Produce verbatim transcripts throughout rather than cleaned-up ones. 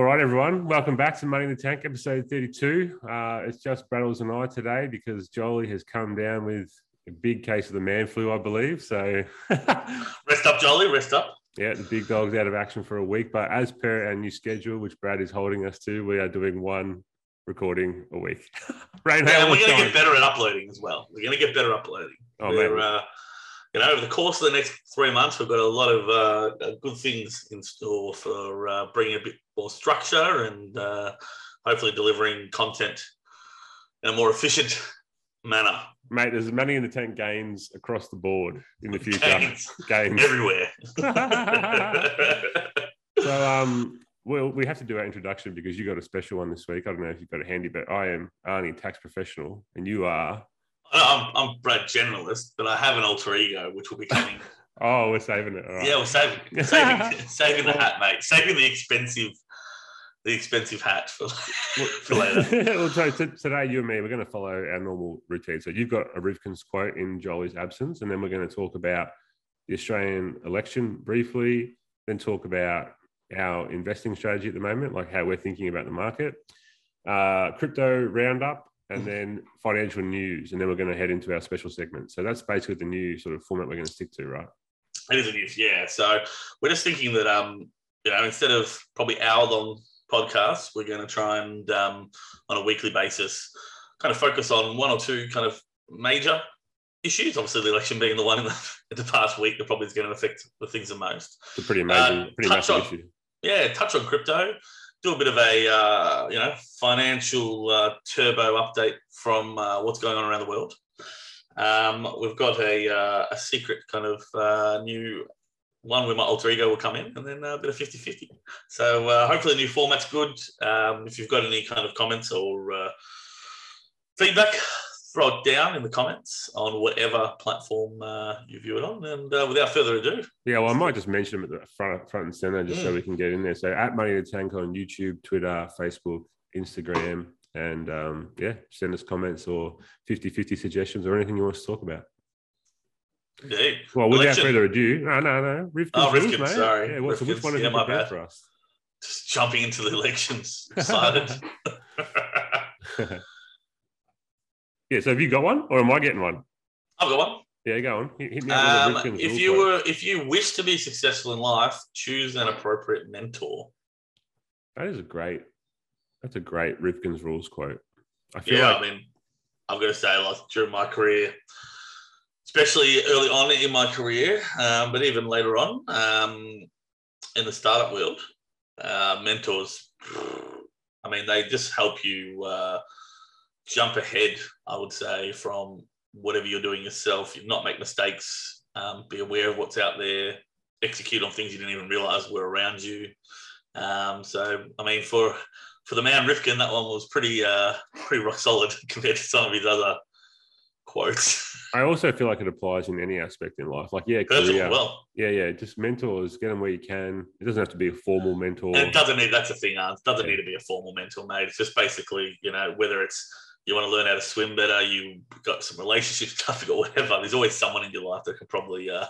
All right, everyone. Welcome back to Money in the Tank, episode thirty-two. Uh, it's just Bradles and I today because Jolie has come down with a big case of the man flu, I believe. So rest up, Jolie, rest up. Yeah, the big dog's out of action for a week. But as per our new schedule, which Brad is holding us to, we are doing one recording a week. Rainham, yeah, and we're going to get better at uploading as well. We're going to get better at uploading. Oh, we're, man. Uh, you know, over the course of the next three months, we've got a lot of uh, good things in store for uh, bringing a bit more structure and uh, hopefully delivering content in a more efficient manner. Mate, there's money in the tank gains across the board in the future. Gains, gains. Everywhere. So um, well, we have to do our introduction because you got a special one this week. I don't know if you've got it handy, but I am Arnie, tax professional, and you are... I'm, I'm Brad Generalist, but I have an alter ego, which will be coming. Oh, we're saving it. All right. Yeah, we're saving it. Saving, saving the hat, mate. Saving the expensive the expensive hat for, for later. Well, so t- today, you and me, we're going to follow our normal routine. So you've got a Rivkin's quote in Jolie's absence, and then we're going to talk about the Australian election briefly, then talk about our investing strategy at the moment, like how we're thinking about the market, uh, crypto roundup, and then financial news, and then we're going to head into our special segment. So that's basically the new sort of format we're going to stick to, right? It is, it is, yeah. So we're just thinking that, um, you know, instead of probably hour-long podcasts, we're going to try and, um, on a weekly basis, kind of focus on one or two kind of major issues. Obviously, the election being the one in the, in the past week that probably is going to affect the things the most. It's a pretty amazing, uh, pretty massive on, issue. Yeah, touch on crypto. Do a bit of a, uh, you know, financial uh, turbo update from uh, what's going on around the world. Um, we've got a, uh, a secret kind of uh, new one where my alter ego will come in, and then a bit of fifty-fifty. So uh, hopefully the new format's good. Um, if you've got any kind of comments or uh, feedback, throw it down in the comments on whatever platform uh, you view it on. And uh, without further ado... Yeah, well, I might just mention them at the front, front and centre just mm. so we can get in there. So at Money in the Tank on YouTube, Twitter, Facebook, Instagram, and, um, yeah, send us comments or fifty-fifty suggestions or anything you want us to talk about. Indeed. Well, without Election. further ado... No, no, no. Rivkin, oh, Rivkin, mate. sorry. Yeah, what's, which one is yeah, my bad for us? Just jumping into the elections. Excited. Yeah, so have you got one, or am I getting one? I've got one. Yeah, go on. Hit me um, if you were, point. if you wish to be successful in life, choose an appropriate mentor. That is a great. That's a great Rivkin's Rules quote. I feel yeah, like... I mean, I've got to say, like during my career, especially early on in my career, um, but even later on um, in the startup world, uh, mentors. I mean, they just help you. Uh, Jump ahead, I would say, from whatever you're doing yourself. You not make mistakes. Um, be aware of what's out there. Execute on things you didn't even realise were around you. Um, so, I mean, for for the man Rivkin, that one was pretty uh, pretty rock solid compared to some of his other quotes. I also feel like it applies in any aspect in life. Like, yeah, career, well. yeah, yeah. Just mentors, get them where you can. It doesn't have to be a formal mentor. And it doesn't need. That's the thing, Arne. It doesn't yeah. need to be a formal mentor, mate. It's just basically, you know, whether it's you want to learn how to swim better, you got some relationship stuff, or whatever. There's always someone in your life that can probably... Uh...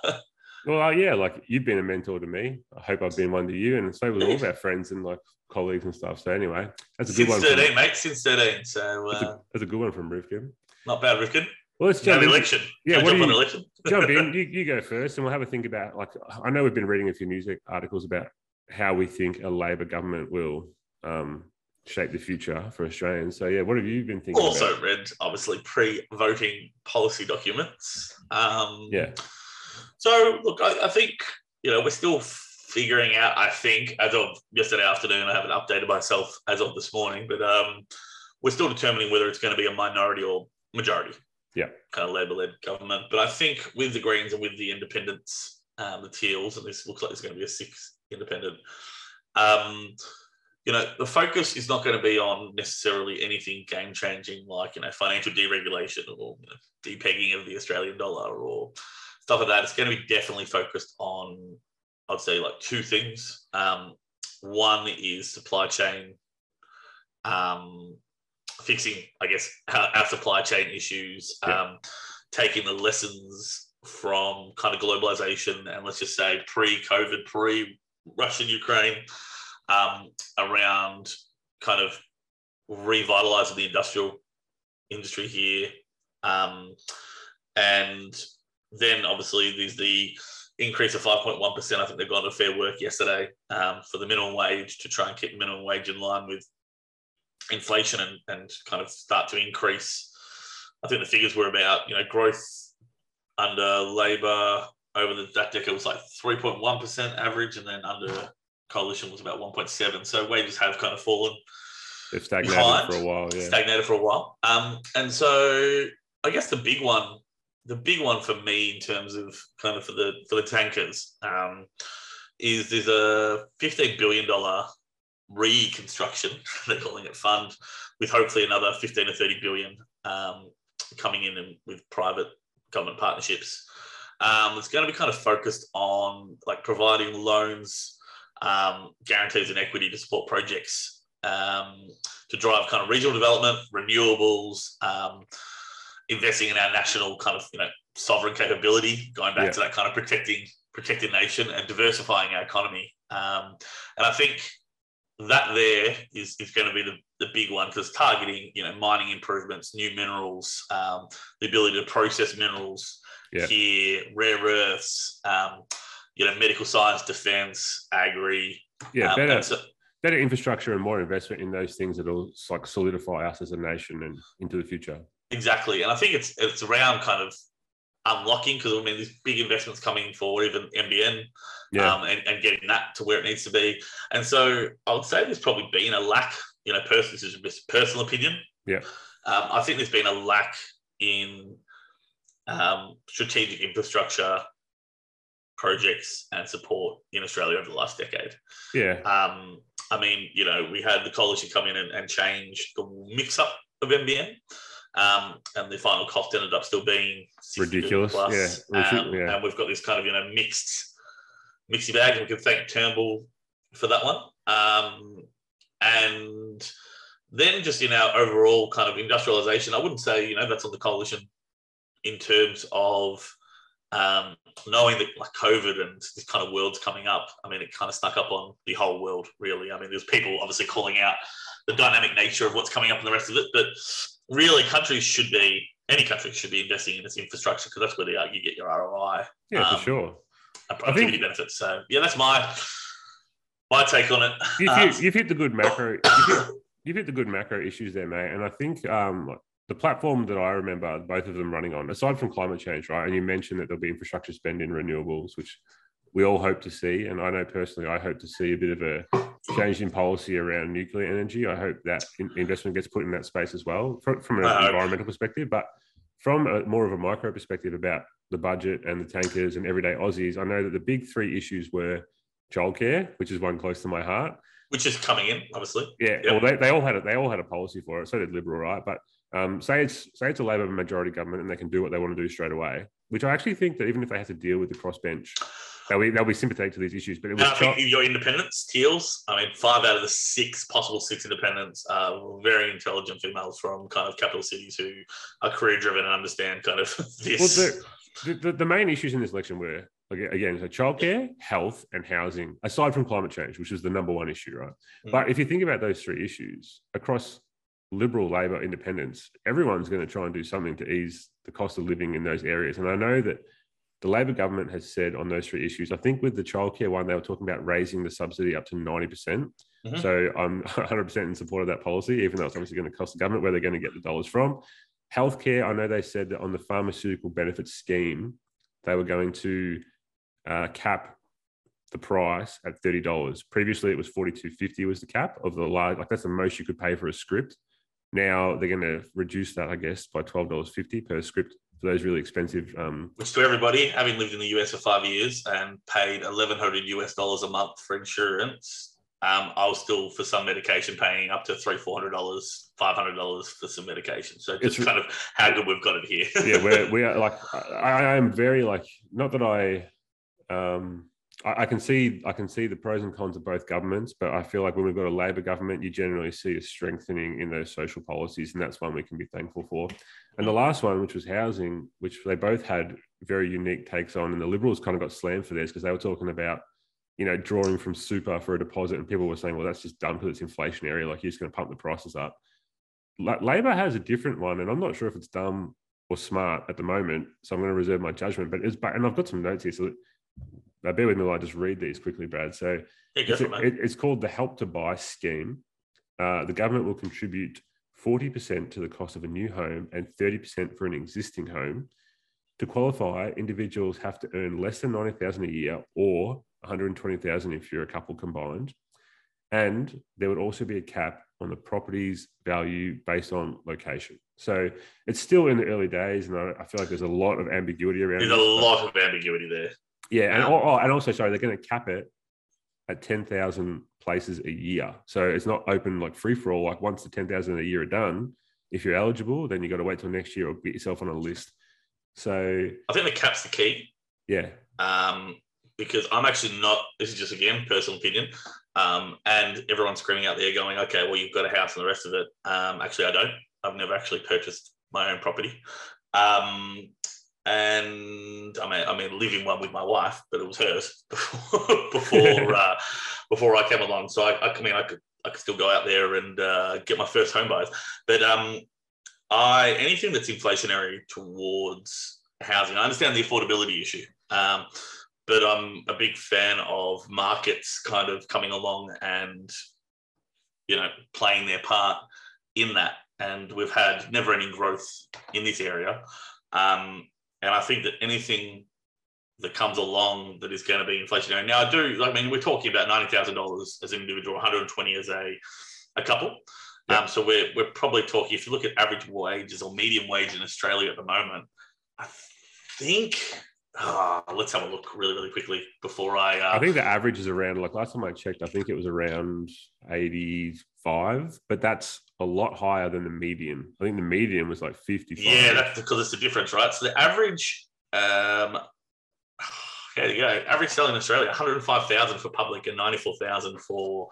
Well, uh, yeah, like you've been a mentor to me. I hope I've been one to you, and so with all of our friends and like colleagues and stuff. So anyway, that's a good one. Since thirteen, mate, since thirteen. So uh... that's, a, that's a good one from Rivkin. Not bad, Rivkin. Well, let's jump no, in. Election. Yeah, what jump, you, on election? Jump in. You, you go first, and we'll have a think about... Like, I know we've been reading a few news articles about how we think a Labor government will... Um, shape the future for Australians. So yeah, what have you been thinking also about? Read obviously pre-voting policy documents. Um yeah so look, I, I think, you know, we're still figuring out, I think, as of yesterday afternoon, I haven't updated myself as of this morning, but um we're still determining whether it's going to be a minority or majority yeah kind of Labor-led government. But I think with the Greens and with the Independents, um the Teals, and this looks like there's going to be a sixth Independent, um you know, the focus is not going to be on necessarily anything game-changing like, you know, financial deregulation or, you know, depegging of the Australian dollar or stuff like that. It's going to be definitely focused on, I'd say, like two things. Um, one is supply chain, um, fixing, I guess, our, our supply chain issues, yeah. um, taking the lessons from kind of globalization and let's just say pre-COVID, pre-Russian-Ukraine, um, around kind of revitalizing the industrial industry here. Um, and then obviously there's the increase of five point one percent. I think they've gone to Fair Work yesterday um, for the minimum wage to try and keep minimum wage in line with inflation and, and kind of start to increase. I think the figures were about, you know, growth under Labor over the, that decade was like three point one percent average, and then under Coalition was about one point seven. So wages have kind of fallen. They've stagnated behind. for a while. Yeah. Stagnated for a while. Um, and so I guess the big one, the big one for me in terms of kind of for the for the tankers um, is there's a fifteen billion dollars reconstruction, they're calling it, fund, with hopefully another fifteen to thirty billion dollars um, coming in and with private government partnerships. Um, it's going to be kind of focused on like providing loans, um, guarantees and equity to support projects um, to drive kind of regional development, renewables, um, investing in our national kind of, you know, sovereign capability, going back yeah. to that kind of protecting, protecting nation and diversifying our economy. Um, and I think that there is, is going to be the, the big one, because targeting, you know, mining improvements, new minerals, um, the ability to process minerals, Yeah. here, rare earths, um, you know, medical science, defense, agri. Yeah, um, better, so, better infrastructure and more investment in those things that'll like solidify us as a nation and into the future. Exactly, and I think it's it's around kind of unlocking, because I mean, there's big investments coming forward, even N B N, yeah. um, and, and getting that to where it needs to be. And so I would say there's probably been a lack. You know, personal, this is just personal opinion. Yeah, um, I think there's been a lack in. Um, strategic infrastructure projects and support in Australia over the last decade. Yeah. Um, I mean, you know, we had the coalition come in and, and change the mix-up of N B N, um, and the final cost ended up still being ridiculous. Plus. Yeah. Um, yeah. And we've got this kind of, you know, mixed, mixy bag, and we can thank Turnbull for that one. Um, and then just in our overall kind of industrialisation, I wouldn't say, you know, that's on the coalition in terms of um, knowing that like COVID and this kind of world's coming up. I mean, it kind of snuck up on the whole world, really. I mean, there's people obviously calling out the dynamic nature of what's coming up and the rest of it, but really countries should be, any country should be investing in its infrastructure, because that's where they are, you get your R O I. Yeah, um, for sure. And productivity think... benefits. So, yeah, that's my my take on it. You've, um, hit, you've hit the good macro you've hit, you've hit the good macro issues there, mate. And I think... Um, the platform that I remember both of them running on, aside from climate change, right? And you mentioned that there'll be infrastructure spend in renewables, which we all hope to see. And I know personally, I hope to see a bit of a change in policy around nuclear energy. I hope that investment gets put in that space as well from, from an uh, environmental perspective, but from a, more of a micro perspective about the budget and the tankers and everyday Aussies. I know that the big three issues were childcare, which is one close to my heart. Which is coming in, obviously. Yeah, yep. Well, they, they all had it. They all had a policy for it. So did Liberal, right? But um, say it's say it's a Labor majority government, and they can do what they want to do straight away. Which I actually think that even if they had to deal with the crossbench, they'll be they'll be sympathetic to these issues. But it was I think ch- your independents, Teals. I mean, five out of the six possible six independents are very intelligent females from kind of capital cities who are career driven and understand kind of this. Well, the, the the main issues in this election were. Again, so childcare, health, and housing, aside from climate change, which is the number one issue, right? Mm. But if you think about those three issues across Liberal, Labor, Independence, everyone's going to try and do something to ease the cost of living in those areas. And I know that the Labor government has said on those three issues, I think with the childcare one, they were talking about raising the subsidy up to ninety percent. Mm-hmm. So I'm one hundred percent in support of that policy, even though it's obviously going to cost the government where they're going to get the dollars from. Healthcare, I know they said that on the pharmaceutical benefits scheme, they were going to... Uh, cap the price at thirty dollars. Previously, it was forty-two fifty was the cap of the large, like that's the most you could pay for a script. Now they're going to reduce that, I guess, by twelve dollars fifty per script for those really expensive. Um, Which to everybody, having lived in the U S for five years and paid eleven hundred US dollars a month for insurance, um, I was still for some medication paying up to three hundred, four hundred, five hundred dollars for some medication. So just it's, kind of how good we've got it here. Yeah, we're, we are like, I, I am very like, not that I... Um, I, I can see I can see the pros and cons of both governments, but I feel like when we've got a Labor government, you generally see a strengthening in those social policies, and that's one we can be thankful for. And the last one, which was housing, which they both had very unique takes on, and the Liberals kind of got slammed for this because they were talking about you know, drawing from super for a deposit, and people were saying, well, that's just dumb because it's inflationary, like you're just going to pump the prices up. Labor has a different one, and I'm not sure if it's dumb or smart at the moment, so I'm going to reserve my judgment. But it's back, and I've got some notes here, so bear with me while I just read these quickly, Brad. So it's, it, it, it's called the Help to Buy scheme. Uh, the government will contribute forty percent to the cost of a new home and thirty percent for an existing home. To qualify, individuals have to earn less than ninety thousand dollars a year or one hundred twenty thousand dollars if you're a couple combined. And there would also be a cap on the property's value based on location. So it's still in the early days, and I, I feel like there's a lot of ambiguity around. There's a lot of ambiguity there. Yeah, and, oh, and also, sorry, they're going to cap it at ten thousand places a year. So it's not open like free for all. Like once the ten thousand a year are done, if you're eligible, then you got to wait till next year or get yourself on a list. So I think the cap's the key. Yeah. Um, because I'm actually not, this is just, again, personal opinion. Um, and everyone's screaming out there going, okay, well, you've got a house and the rest of it. Um, actually, I don't. I've never actually purchased my own property. Um, and I mean, I mean, living one with my wife, but it was hers before before, uh, before I came along. So I, I mean, I could I could still go out there and uh, get my first home buyers. But um, I anything that's inflationary towards housing, I understand the affordability issue. Um, but I'm a big fan of markets kind of coming along and, you know, playing their part in that. And we've had never-ending growth in this area. Um, and I think that anything that comes along that is going to be inflationary. Now, I do, I mean, we're talking about ninety thousand dollars as an individual, one hundred twenty thousand dollars as a, a couple. Yeah. Um, so we're we're probably talking, if you look at average wages or median wage in Australia at the moment, I think... Oh, let's have a look really, really quickly before I... Uh... I think the average is around, like last time I checked, I think it was around eighty-five, but that's a lot higher than the median. I think the median was like fifty-five. Yeah, that's because it's the difference, right? So the average... Um, there you go. Average selling in Australia, one hundred five thousand dollars for public and ninety-four thousand dollars for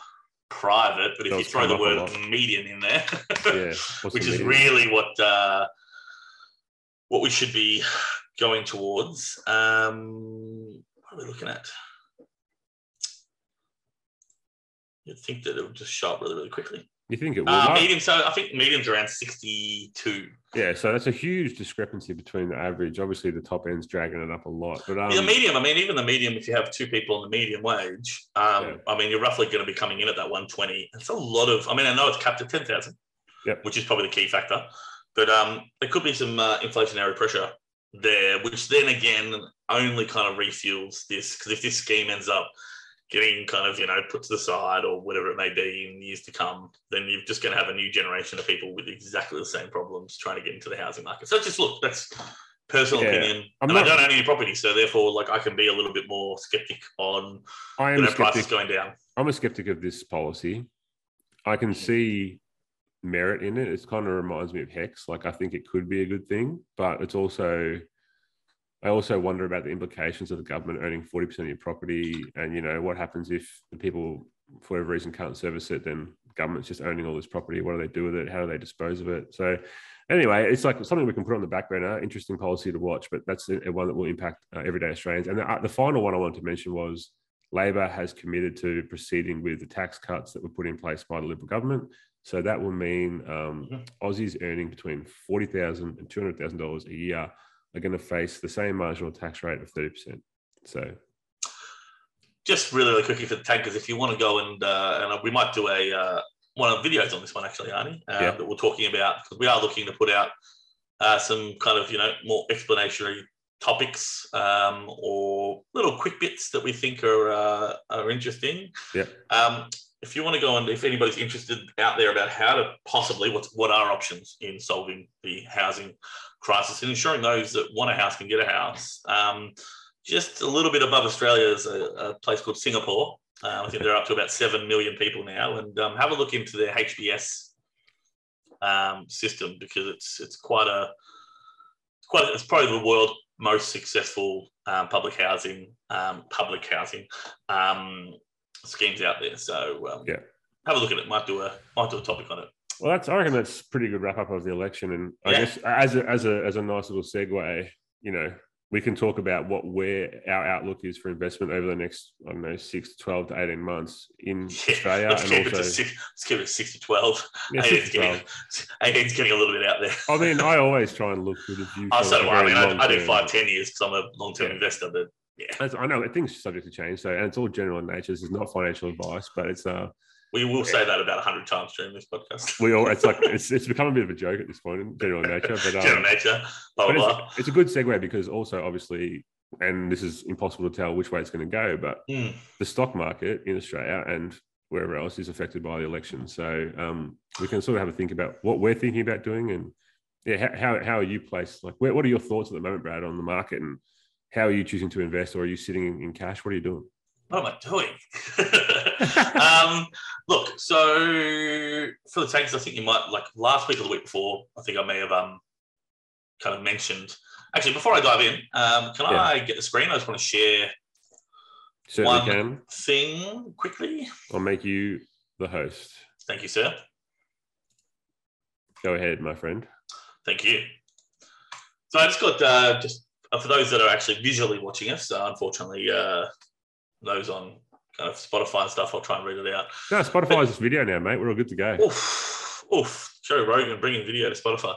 private. But if you throw the word median in there, yeah. which is really what uh, what we should be... going towards, um, what are we looking at? You'd think that it would just show up really, really quickly. You think it will? Uh, medium, so I think medium's around sixty-two. Yeah, so that's a huge discrepancy between the average. Obviously, the top end's dragging it up a lot. But um, yeah, the medium, I mean, even the medium, if you have two people on the medium wage, um, yeah. I mean, you're roughly going to be coming in at that one twenty. It's a lot of, I mean, I know it's capped at ten thousand, yep. which is probably the key factor. But um, there could be some uh, inflationary pressure there, which then again only kind of refuels this, because if this scheme ends up getting kind of, you know, put to the side or whatever it may be in years to come, then you're just going to have a new generation of people with exactly the same problems trying to get into the housing market. So just look, that's personal yeah, opinion. I'm and not, I don't own any property, so therefore, like, I can be a little bit more skeptic on I am you know, skeptic. prices going down. I'm a skeptic of this policy. I can see merit in it. It kind of reminds me of Hex. Like, I think it could be a good thing, but it's also, I also wonder about the implications of the government owning forty percent of your property, and, you know, what happens if the people, for whatever reason, can't service it, then government's just owning all this property. What do they do with it? How do they dispose of it? So anyway, it's like something we can put on the back burner. Interesting policy to watch, but that's the one that will impact uh, everyday Australians. And the, uh, the final one I wanted to mention was Labor has committed to proceeding with the tax cuts that were put in place by the Liberal government. So that will mean um, Aussies earning between forty thousand dollars and two hundred thousand dollars a year are going to face the same marginal tax rate of thirty percent. So just really, really quickly for the tankers, if you want to go and uh, and we might do a uh, one of the videos on this one, actually, Arnie, uh, yeah. that we're talking about, because we are looking to put out uh, some kind of, you know, more explanatory topics um, or little quick bits that we think are uh, are interesting. Yeah. Um, if you want to go and if anybody's interested out there about how to possibly, what's, what are options in solving the housing crisis and ensuring those that want a house can get a house. Um, just a little bit above Australia is a, a place called Singapore. Uh, I think they're up to about seven million people now, and um, have a look into their H B S um, system, because it's, it's quite a, it's quite a, it's probably the world's most successful um, public housing, um, public housing, um, schemes out there. So um, yeah, have a look at it. Might do a might do a topic on it. Well, that's I reckon that's pretty good wrap up of the election, and I yeah. guess as a, as a as a nice little segue, you know, we can talk about what where our outlook is for investment over the next, I don't know, six to twelve to eighteen months in yeah, Australia. Let's, and keep also, it six, let's keep it six to twelve. Yeah, eighteen's getting, eighteen's getting a little bit out there. I mean, I always try and look with a view. I so I mean, I, I do five, ten years because I'm a long-term yeah. investor, but yeah. That's, I know things are subject to change, so and it's all general in nature. This is not financial advice, but it's... Uh, we will say that about a hundred times during this podcast. We all, it's like it's, it's become a bit of a joke at this point in general nature. But, um, general nature, blah, blah, blah. It's, it's a good segue because also obviously, and this is impossible to tell which way it's going to go, but mm. the stock market in Australia and wherever else is affected by the election. So um, we can sort of have a think about what we're thinking about doing and yeah, how how are you placed? Like, where, what are your thoughts at the moment, Brad, on the market and how are you choosing to invest, or are you sitting in, in cash? What are you doing? What am I doing? um, look, so for the takes, I think you might, like last week or the week before, I think I may have um, kind of mentioned. Actually, before I dive in, um, can yeah. I get the screen? I just want to share Certainly one can. thing quickly. I'll make you the host. Thank you, sir. Go ahead, my friend. Thank you. So I just got, uh, just uh, for those that are actually visually watching us, uh, unfortunately, uh, those on kind of Spotify and stuff, I'll try and read it out. No, Spotify is just video now, mate. We're all good to go. Oof, oof. Joe Rogan bringing video to Spotify.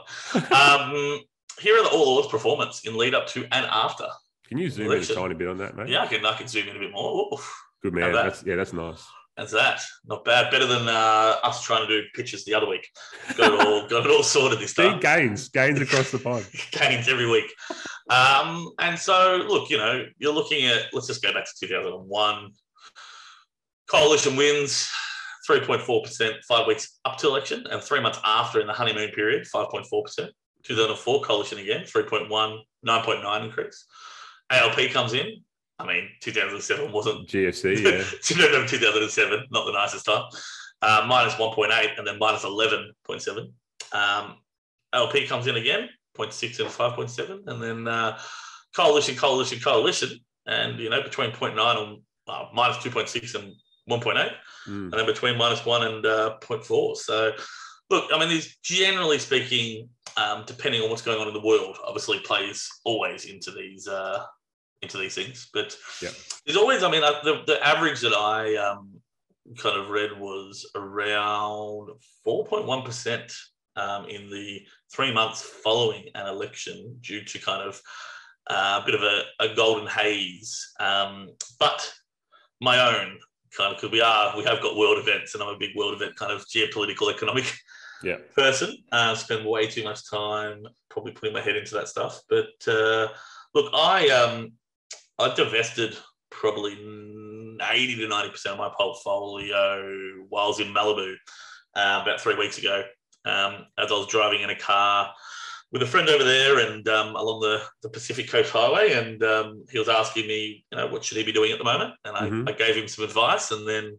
um, here are the All Ords performance in lead up to and after. Can you zoom election. in a tiny bit on that, mate? Yeah, I can. I can zoom in a bit more. Oof. Good man. That. That's, yeah, that's nice. That's that. Not bad. Better than uh, us trying to do pictures the other week. Got it all. got it all sorted this time. Big gains, gains across the pond. Gains every week. Um, and so, look, you know, you're looking at, let's just go back to two thousand one. Coalition wins three point four percent five weeks up to election and three months after in the honeymoon period, five point four percent. two thousand four coalition again, three point one, nine point nine increase. A L P comes in. I mean, two thousand seven wasn't... G F C, yeah. two thousand seven, not the nicest time. Uh, minus one point eight and then minus eleven point seven. Um, A L P comes in again. zero point six and five point seven, and then uh, coalition, coalition, coalition, and, you know, between zero point nine and uh, minus two point six and one point eight, mm. and then between minus one and uh, zero point four. So, look, I mean, these, generally speaking, um, depending on what's going on in the world, obviously plays always into these uh, into these things. But yeah. there's always, I mean, the, the average that I um, kind of read was around four point one percent. Um, in the three months following an election due to kind of uh, a bit of a, a golden haze. Um, but my own kind of, because we are, we have got world events and I'm a big world event kind of geopolitical economic yeah. person. I uh, spend way too much time probably putting my head into that stuff. But uh, look, I um, I divested probably eighty to ninety percent of my portfolio while I was in Malibu uh, about three weeks ago. Um, as I was driving in a car with a friend over there and um, along the, the Pacific Coast Highway, and um, he was asking me, you know, what should he be doing at the moment? And I, mm-hmm. I gave him some advice, and then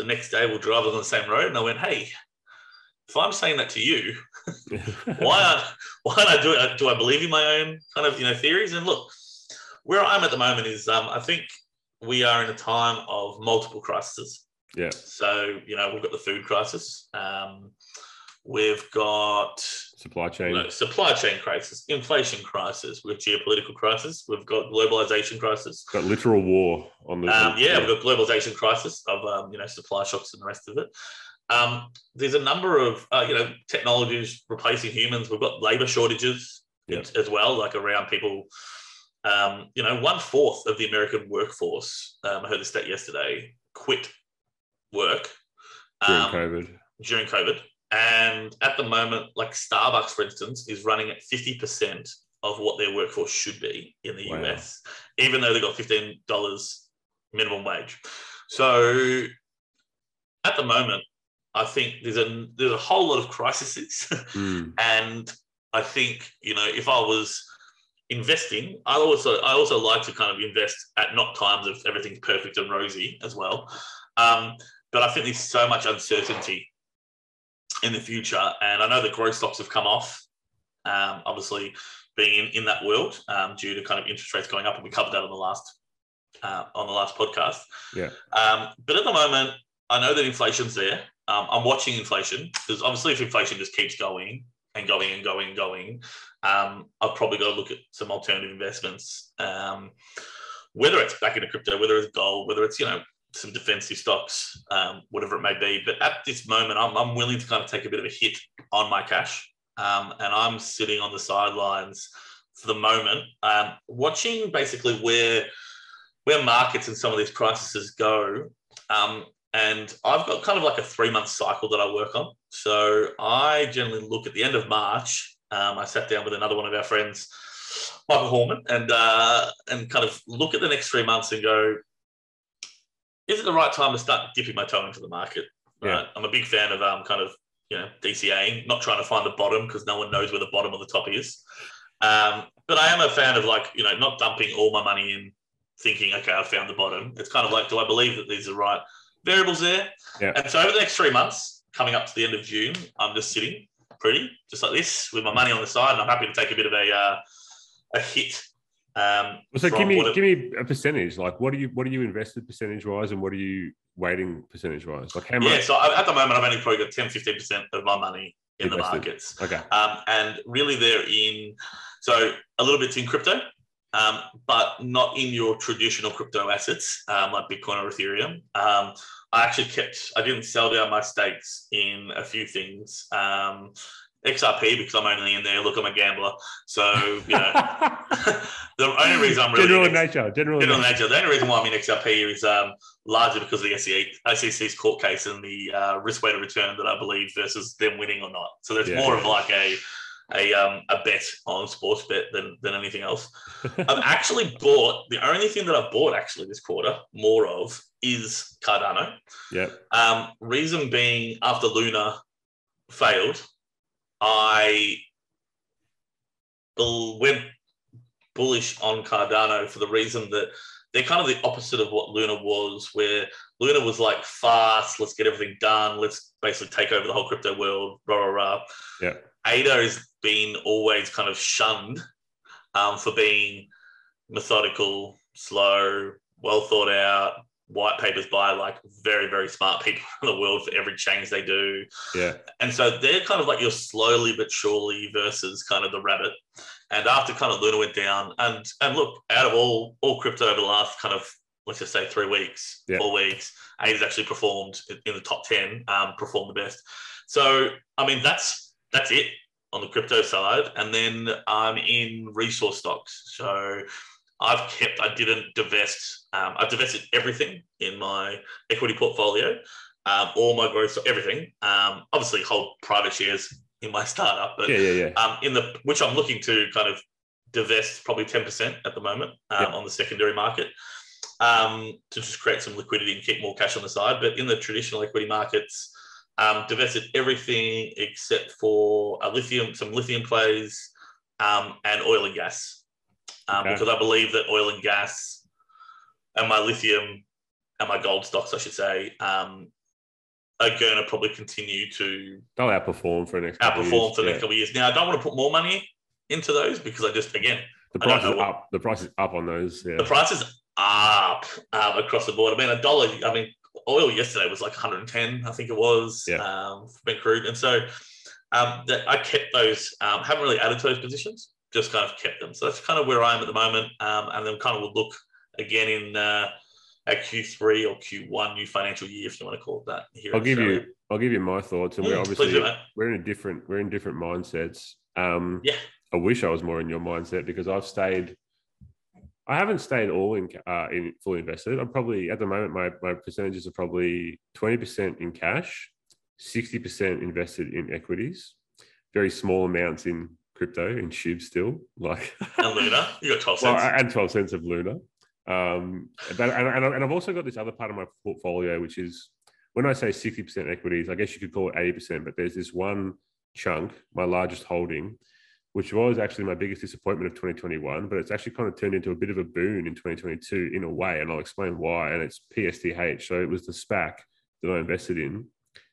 the next day we'll drive on the same road, and I went, hey, if I'm saying that to you, why aren't, why aren't I doing it? Do I believe in my own kind of, you know, theories? And look, where I'm at the moment is um, I think we are in a time of multiple crises. Yeah. So, you know, we've got the food crisis. Um We've got supply chain, no, supply chain crisis, inflation crisis, we've got geopolitical crisis, we've got globalization crisis, we've got literal war on the. Um, yeah, yeah, we've got globalization crisis of um, you know supply shocks and the rest of it. Um, there's a number of uh, you know technologies replacing humans. We've got labor shortages yeah. as well, like around people. Um, you know, one fourth of the American workforce. Um, I heard the stat yesterday. Quit work um, during COVID. During COVID. And at the moment, like Starbucks, for instance, is running at fifty percent of what their workforce should be in the wow. U S, even though they've got fifteen dollars minimum wage. So at the moment, I think there's a there's a whole lot of crises. Mm. And I think, you know, if I was investing, I also, I also like to kind of invest at not times of everything's perfect and rosy as well. Um, but I think there's so much uncertainty in the future, and I know the growth stocks have come off, um, obviously being in, in that world um, due to kind of interest rates going up, and we covered that on the last uh, on the last podcast. Yeah. Um, but at the moment, I know that inflation's there. Um, I'm watching inflation because obviously, if inflation just keeps going and going and going and going, um, I've probably got to look at some alternative investments, um, whether it's back into crypto, whether it's gold, whether it's, you know, some defensive stocks, um, whatever it may be. But at this moment, I'm, I'm willing to kind of take a bit of a hit on my cash. Um, and I'm sitting on the sidelines for the moment, um, watching basically where, where markets and some of these crises go. Um, and I've got kind of like a three-month cycle that I work on. So I generally look at the end of March. Um, I sat down with another one of our friends, Michael Horman, and, uh, and kind of look at the next three months and go, is it the right time to start dipping my toe into the market? Right? Yeah. I'm a big fan of um, kind of, you know, D C A, not trying to find the bottom because no one knows where the bottom or the top is. Um, but I am a fan of, like, you know, not dumping all my money in thinking, okay, I've found the bottom. It's kind of like, do I believe that these are right variables there? Yeah. And so over the next three months, coming up to the end of June, I'm just sitting pretty, just like this, with my money on the side, and I'm happy to take a bit of a uh, a hit. Um, so give me it, give me a percentage. Like, what do you what do you invested percentage wise, and what are you waiting percentage wise? Like, how much? Yeah, so at the moment, I've only probably got ten, fifteen percent of my money in invested. The markets. Okay. Um, and really, they're in. So a little bit's in crypto, um, but not in your traditional crypto assets um, like Bitcoin or Ethereum. Um, I actually kept. I didn't sell down my stakes in a few things. Um, X R P, because I'm only in there. Look, I'm a gambler. So, you know, the only reason I'm really... General in nature. General, general nature. nature. The only reason why I'm in X R P is um, largely because of the S E C, S E C's court case and the uh, risk-weighted return that I believe versus them winning or not. So that's yeah. more of like a a um, a bet on sports bet than, than anything else. I've actually bought... The only thing that I've bought actually this quarter, more of, is Cardano. Yeah. Um, reason being, after Luna failed... I went bullish on Cardano for the reason that they're kind of the opposite of what Luna was, where Luna was like fast, let's get everything done, let's basically take over the whole crypto world, rah, rah, rah. Yeah. A D A has been always kind of shunned um, for being methodical, slow, well thought out, white papers by like very, very smart people in the world for every change they do. Yeah. And so they're kind of like you're slowly but surely versus kind of the rabbit. And after kind of Luna went down, and and look, out of all all crypto over the last kind of, let's just say three weeks, yeah. four weeks, A D A's actually performed in the top ten, um, performed the best. So, I mean, that's that's it on the crypto side. And then I'm in resource stocks. So I've kept, I didn't divest. Um, I've divested everything in my equity portfolio, um, all my growth, everything. Um, obviously, hold private shares in my startup, but yeah, yeah, yeah. Um, in the which I'm looking to kind of divest probably ten percent at the moment um, yeah. on the secondary market um, to just create some liquidity and keep more cash on the side. But in the traditional equity markets, um, divested everything except for a lithium, some lithium plays, um, and oil and gas, um, okay. because I believe that oil and gas. And my lithium and my gold stocks, I should say, um, are going to probably continue to... They'll outperform for the next couple of years. Outperform for the yeah. next couple of years. Now, I don't want to put more money into those because I just, again... The price is what, up. The price is up on those. Yeah. The price is up um, across the board. I mean, a dollar... I mean, oil yesterday was like one hundred ten, I think it was, yeah. um, been crude. And so um, that I kept those... Um, haven't really added to those positions, just kind of kept them. So that's kind of where I am at the moment. Um, and then kind of would look... Again, in uh, a Q three or Q one new financial year, if you want to call it that. Here I'll give Australia. you, I'll give you my thoughts, and mm, we're obviously do, we're in a different, we're in different mindsets. Um, yeah, I wish I was more in your mindset because I've stayed, I haven't stayed all in, uh, in fully invested. I'm probably at the moment my my percentages are probably twenty percent in cash, sixty percent invested in equities, very small amounts in crypto in S H I B still, like and Luna. You got twelve cents well, and twelve cents of Luna. Um, but and, and I've also got this other part of my portfolio, which is when I say sixty percent equities, I guess you could call it eighty percent, but there's this one chunk, my largest holding, which was actually my biggest disappointment of twenty twenty-one, but it's actually kind of turned into a bit of a boon in twenty twenty-two in a way, and I'll explain why, and it's P S T H. So it was the SPAC that I invested in,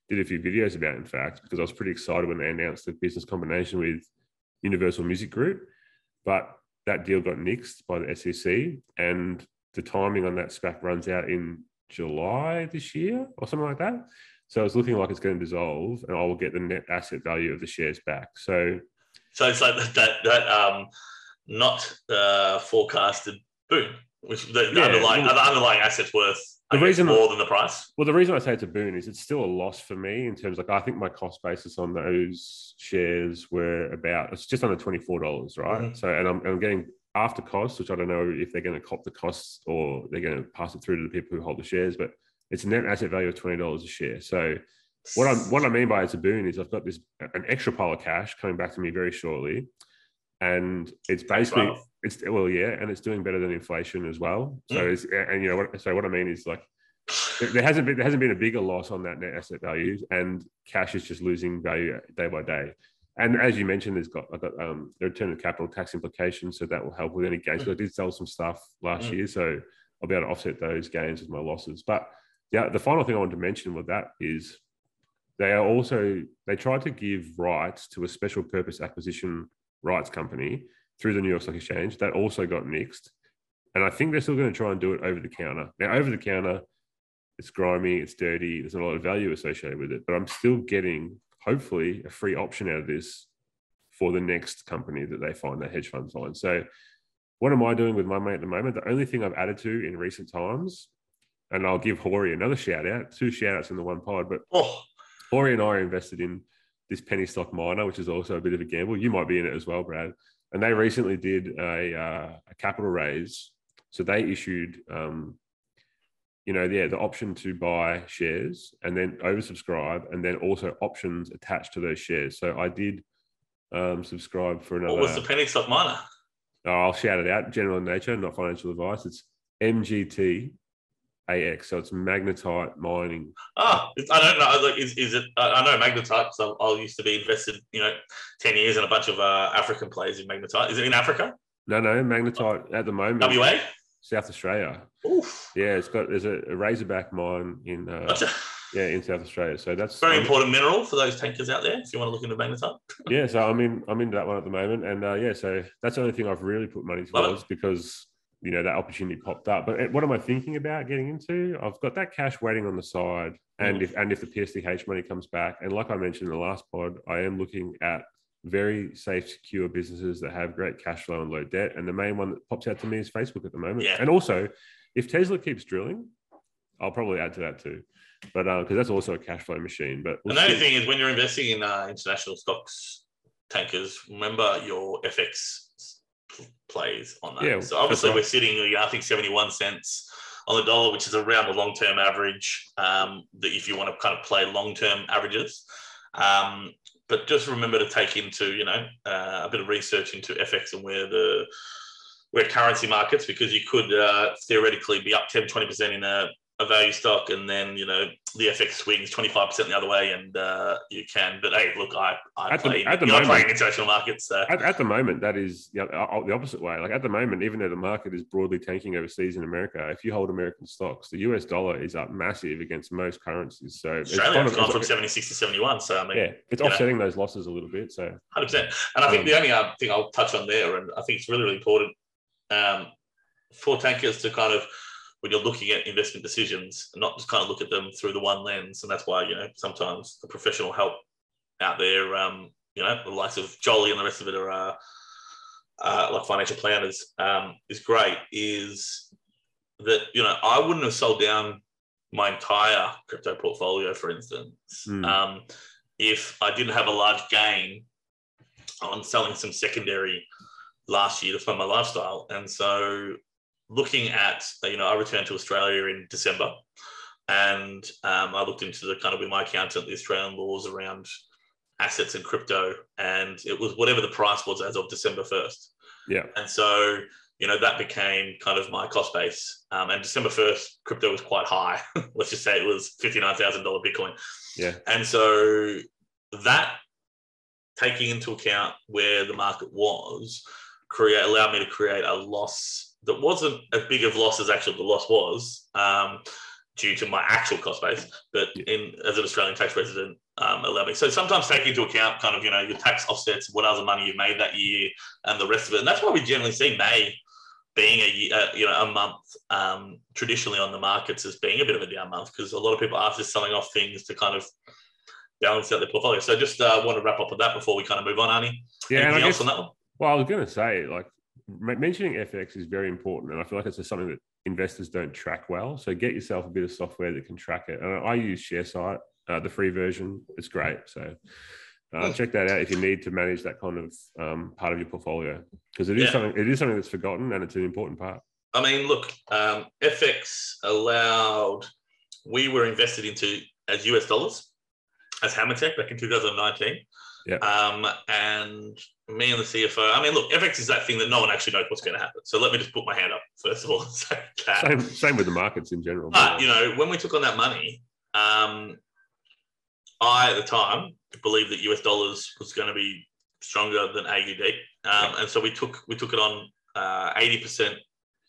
did a few videos about, in fact, because I was pretty excited when they announced the business combination with Universal Music Group, but that deal got nixed by the S E C, and the timing on that SPAC runs out in July this year or something like that. So it's looking like it's going to dissolve, and I will get the net asset value of the shares back. So, so it's like that that um, not uh, forecasted boon, which the, the yeah, underlying the underlying asset's worth the guess, reason more I, than the price. Well, the reason I say it's a boon is it's still a loss for me in terms of, like, I think my cost basis on those shares were about, it's just under twenty-four dollars, right? Mm-hmm. So, and I'm I'm getting after costs, which I don't know if they're going to cop the costs or they're going to pass it through to the people who hold the shares, but it's a net asset value of twenty dollars a share. So what I what I mean by it's a boon is I've got this an extra pile of cash coming back to me very shortly, and it's basically wow. it's well yeah, and it's doing better than inflation as well. So mm. it's, and you know what, so what I mean is, like, there hasn't been there hasn't been a bigger loss on that net asset value, and cash is just losing value day by day. And as you mentioned, there's got, I've got um, the return of capital tax implications, so that will help with any gains. So I did sell some stuff last mm. year, so I'll be able to offset those gains with my losses. But yeah, the final thing I wanted to mention with that is they are also, they tried to give rights to a special purpose acquisition rights company through the New York Stock Exchange. That also got nixed. And I think they're still going to try and do it over the counter. Now, over the counter, it's grimy, it's dirty, there's not a lot of value associated with it, but I'm still getting, hopefully, a free option out of this for the next company that they find, that hedge fund finds. So what am I doing with my money at the moment? The only thing I've added to in recent times, and I'll give Hori another shout out, two shout outs in the one pod, but oh. Hori and I are invested in this penny stock miner, which is also a bit of a gamble. You might be in it as well, Brad. And they recently did a, uh, a capital raise. So they issued, um, you know, yeah, the option to buy shares and then oversubscribe, and then also options attached to those shares. So I did um, subscribe for another. What was the penny stock miner? Oh, I'll shout it out. General in nature, not financial advice. It's M G T A X, so it's magnetite mining. Ah, I don't know. Like, is is it? I know magnetite, so I used to be invested, you know, ten years in a bunch of uh, African plays in magnetite. Is it in Africa? No, no, magnetite oh. at the moment. W A, South Australia. Oof. Yeah, it's got there's a, a razorback mine in uh, gotcha. yeah in South Australia. So that's very um, important mineral for those tankers out there if you want to look into magnetite. Yeah, so I'm in I'm into that one at the moment, and uh, yeah, so that's the only thing I've really put money towards because, you know, that opportunity popped up. But what am I thinking about getting into? I've got that cash waiting on the side. And mm-hmm. if and if the P S D H money comes back, and like I mentioned in the last pod, I am looking at very safe, secure businesses that have great cash flow and low debt. And the main one that pops out to me is Facebook at the moment. Yeah. And also, if Tesla keeps drilling, I'll probably add to that too. But because uh, that's also a cash flow machine. But we'll another see. thing is when you're investing in uh, international stocks, tankers, remember your F X plays on that. Yeah, so obviously right. we're sitting, you know, I think seventy-one cents on the dollar, which is around the long-term average um, that if you want to kind of play long-term averages. Um, but just remember to take into, you know, uh, a bit of research into F X and where the where currency markets, because you could uh, theoretically be up ten, twenty percent in a, a value stock, and then, you know, the F X swings twenty-five percent the other way, and uh, you can. But hey, look, I, I play in international markets. So. At, at the moment, that is you know, the opposite way. Like at the moment, even though the market is broadly tanking overseas in America, if you hold American stocks, the U S dollar is up massive against most currencies. So Australia has gone from seventy-six to seventy-one. So I mean, yeah, it's offsetting know. those losses a little bit. So one hundred percent. And I think um, the only uh, thing I'll touch on there, and I think it's really, really important um, for tankers to kind of, when you're looking at investment decisions, not just kind of look at them through the one lens. And that's why, you know, sometimes the professional help out there, um, you know, the likes of Jolie and the rest of it are uh, uh, like financial planners, um, is great, is that, you know, I wouldn't have sold down my entire crypto portfolio, for instance, mm. um, if I didn't have a large gain on selling some secondary last year to fund my lifestyle. And so, looking at, you know, I returned to Australia in December, and um, I looked into the kind of, with my accountant, the Australian laws around assets and crypto, and it was whatever the price was as of December first. Yeah. And so, you know, that became kind of my cost base. Um, and December first, crypto was quite high. Let's just say it was fifty-nine thousand dollars Bitcoin. Yeah. And so that, taking into account where the market was, create allowed me to create a loss that wasn't as big of loss as actually the loss was, um, due to my actual cost base, but in as an Australian tax resident, um, allowed me. So sometimes take into account kind of, you know, your tax offsets, what other money you've made that year and the rest of it. And that's why we generally see May being a uh, you know a month um, traditionally on the markets as being a bit of a down month, because a lot of people are just selling off things to kind of balance out their portfolio. So I just uh, want to wrap up with that before we kind of move on, Arnie. Yeah, anything and I guess, else on that one? Well, I was going to say, like, mentioning F X is very important, and I feel like it's just something that investors don't track well. So get yourself a bit of software that can track it. And I use ShareSite, uh, the free version. It's great. So uh, check that out if you need to manage that kind of um, part of your portfolio, because it is yeah. something. It is something that's forgotten, and it's an important part. I mean, look, um, F X allowed. We were invested into as U S dollars as Hammertech back in two thousand nineteen. Yeah. Um, and me and the C F O, I mean, look, F X is that thing that no one actually knows what's going to happen. So let me just put my hand up, first of all. And say that. Same, same with the markets in general. But, you know, when we took on that money, um, I, at the time, believed that U S dollars was going to be stronger than A U D. Um, yeah. And so we took we took it on uh, eighty percent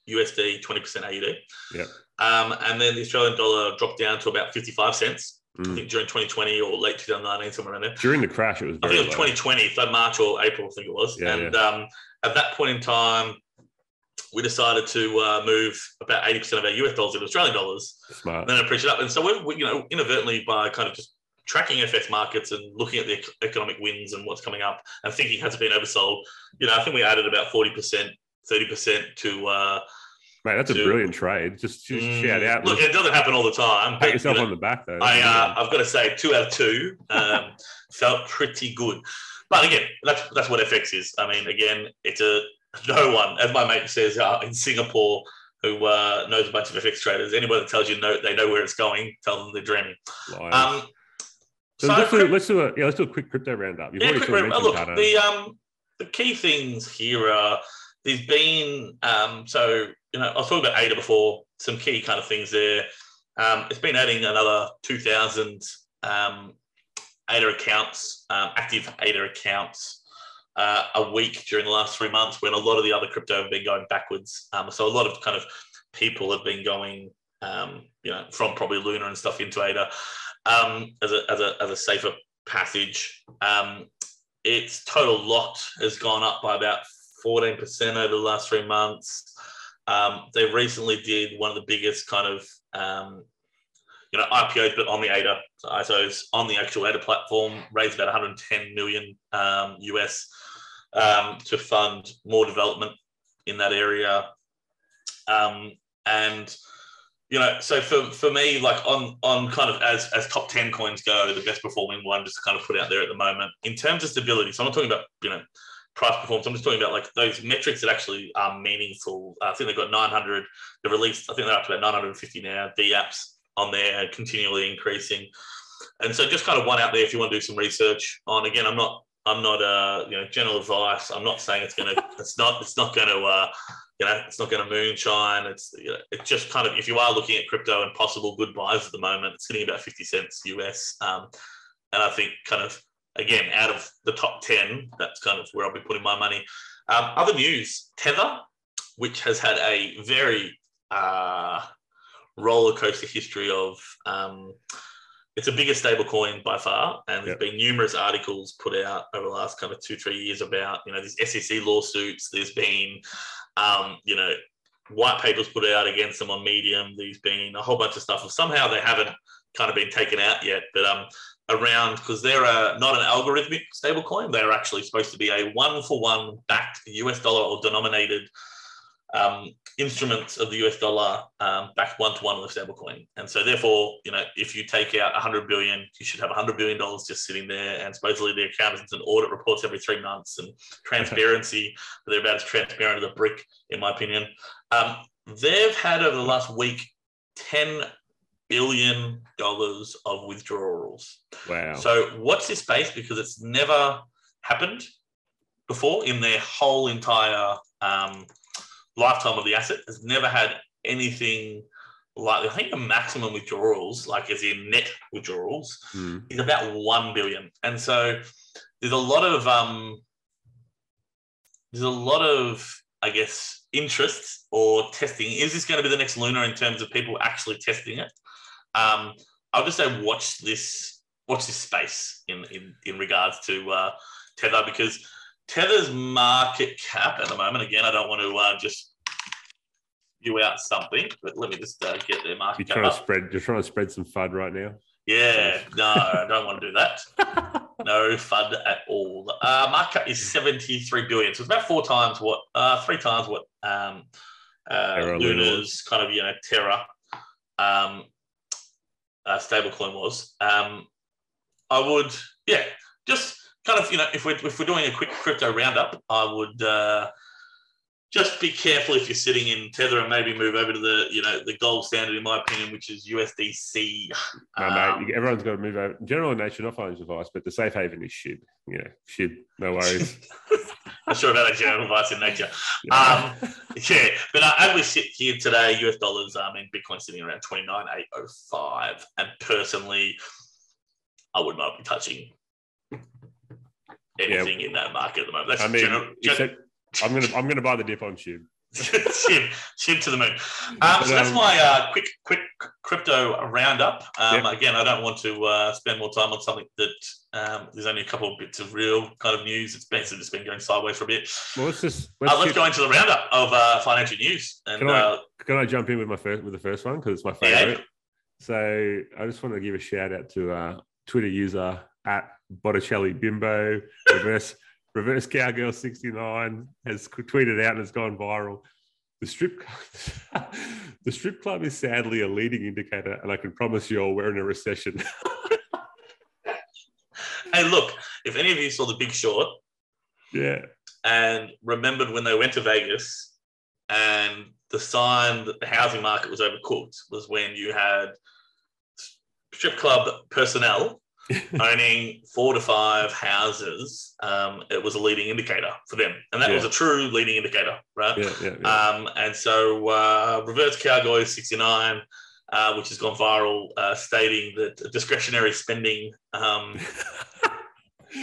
U S D, twenty percent A U D. Yeah. Um, and then the Australian dollar dropped down to about fifty-five cents. Mm. I think during twenty twenty or late twenty nineteen, somewhere around there. During the crash, it was very I think it was twenty twenty, so March or April, I think it was. Yeah, and yeah. Um, at that point in time, we decided to uh, move about eighty percent of our U S dollars into Australian dollars. Smart. Then I preached it up. And so we're, we, you know, inadvertently by kind of just tracking F X markets and looking at the economic wins and what's coming up and thinking has it been oversold, you know, I think we added about forty percent, thirty percent to... Uh, Mate, that's to, a brilliant trade. Just, just mm, shout out. Look, it doesn't happen all the time. Pat yourself you know, on the back, though. I, uh, I've got to say, two out of two um, felt pretty good. But again, that's that's what F X is. I mean, again, it's a no one, as my mate says uh, in Singapore, who uh, knows a bunch of F X traders. Anybody that tells you no, they know where it's going, tell them they're dreaming. Um, so, so let's, do, let's do a yeah, let's do a quick crypto roundup. You've yeah, quick roundup. Look, Cardano. the um, the key things here are there's been um, so. You know, I was talking about A D A before, some key kind of things there. Um, it's been adding another two thousand um, A D A accounts, um, active A D A accounts uh, a week during the last three months when a lot of the other crypto have been going backwards. Um, so a lot of kind of people have been going, um, you know, from probably Luna and stuff into A D A um, as, a, as, a, as a safer passage. Um, its total lot has gone up by about fourteen percent over the last three months. Um, they recently did one of the biggest kind of, um, you know, I P Os, but on the A D A, so I S Os on the actual A D A platform, raised about one hundred ten million um, U S um, to fund more development in that area. Um, and, you know, so for, for me, like on on kind of as, as top ten coins go, the best performing one just to kind of put out there at the moment in terms of stability. So I'm not talking about, you know, price performance. I'm just talking about like those metrics that actually are meaningful. I think they've got nine hundred. They've released, I think they're up to about nine hundred fifty now. D apps on there continually increasing. And so just kind of one out there if you want to do some research on. Again, I'm not, I'm not, uh, you know, general advice. I'm not saying it's going to, it's not, it's not going to, uh, you know, it's not going to moonshine. It's, you know, it's just kind of, if you are looking at crypto and possible good buys at the moment, it's sitting about fifty cents U S. Um, and I think kind of, again, out of the top ten, that's kind of where I'll be putting my money. Um, other news, Tether, which has had a very uh, roller coaster history of, um, it's the biggest stablecoin by far, and yep. there's been numerous articles put out over the last kind of two, three years about, you know, these S E C lawsuits. There's been, um, you know, white papers put out against them on Medium. There's been a whole bunch of stuff, and somehow they haven't kind of been taken out yet, but um. around because they're a, not an algorithmic stablecoin. They're actually supposed to be a one-for-one backed U S dollar or denominated um, instruments of the U S dollar um, backed one-to-one with a stablecoin. And so therefore, you know, if you take out one hundred billion dollars, you should have one hundred billion dollars just sitting there, and supposedly the accountants and audit reports every three months and transparency, but they're about as transparent as a brick, in my opinion. Um, they've had over the last week ten billion dollars of withdrawals. Wow. So watch this space because it's never happened before in their whole entire um, lifetime of the asset. It's never had anything like, I think the maximum withdrawals, like as in net withdrawals, mm. is about one billion dollars. And so there's a lot of, um, there's a lot of, I guess, interests or testing. Is this going to be the next Luna in terms of people actually testing it? Um, I'll just say watch this, watch this space in in, in regards to uh, Tether, because Tether's market cap at the moment. Again, I don't want to uh, just spew out something, but let me just uh, get their market cap up. Spread, you're trying to spread some F U D right now? Yeah, no, I don't want to do that. No F U D at all. Uh, market cap is seventy-three billion dollars. So it's about four times what, uh, three times what um, uh, Luna's kind of, you know, Terra um, uh, stablecoin was. Um, I would, yeah, just kind of, you know, if we're, if we're doing a quick crypto roundup, I would... Uh, Just be careful if you're sitting in Tether and maybe move over to the, you know, the gold standard, in my opinion, which is U S D C. No, um, mate, everyone's got to move over. General nation, not financial advice, but the safe haven is S H I B. You know, S H I B, no worries. Not sure about that general advice in nature. Yeah, um, yeah but uh, as we sit here today, U S dollars, I mean, Bitcoin's sitting around twenty-nine thousand eight hundred five dollars. And personally, I would not be touching anything yeah. in that market at the moment. That's I mean, general... Except- I'm gonna I'm gonna buy the dip on S H I B. S H I B, S H I B to the moon. Um, but, so that's um, my uh, quick quick crypto roundup. Um, yep. Again, I don't want to uh, spend more time on something that um, there's only a couple of bits of real kind of news. It's basically just been going sideways for a bit. Well, let's just let's, uh, let's go into the roundup of uh, financial news. And can I, uh, can I jump in with my first with the first one because it's my favorite? Yeah. So I just want to give a shout out to uh, Twitter user at Botticelli Bimbo reverse. Reverse Cowgirl sixty-nine has tweeted out and it's gone viral. The strip, the strip club is sadly a leading indicator, and I can promise you all we're in a recession. Hey, look, if any of you saw The Big Short, yeah, and remembered when they went to Vegas and the sign that the housing market was overcooked was when you had strip club personnel owning four to five houses, um, it was a leading indicator for them. And that yeah. was a true leading indicator, right? Yeah, yeah, yeah. Um, and so uh, Reverse Cowgirl sixty-nine, uh, which has gone viral, uh, stating that discretionary spending um,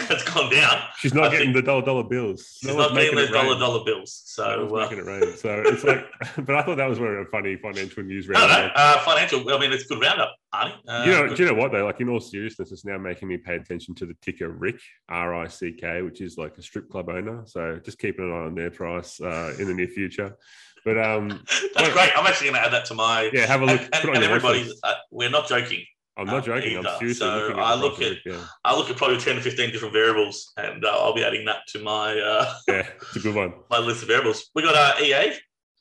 has gone down. She's not I getting the dollar dollar bills. She's no not getting those dollar dollar bills. So no uh, making it rain. So it's like, but I thought that was one of a funny financial news round. No, no, uh, financial. I mean, it's a good roundup. Arnie, uh, you know, do you know what though? Like in all seriousness, it's now making me pay attention to the ticker Rick, R I C K, which is like a strip club owner. So just keeping an eye on their price uh, in the near future. But um, that's well, great. I'm actually going to add that to my yeah. Have a look. And, and, and everybody, uh, we're not joking. I'm not joking. Either. I'm seriously so looking at I look at Rick, yeah. I look at probably ten to fifteen different variables, and uh, I'll be adding that to my uh, yeah, it's a good one. My list of variables. We got our E A.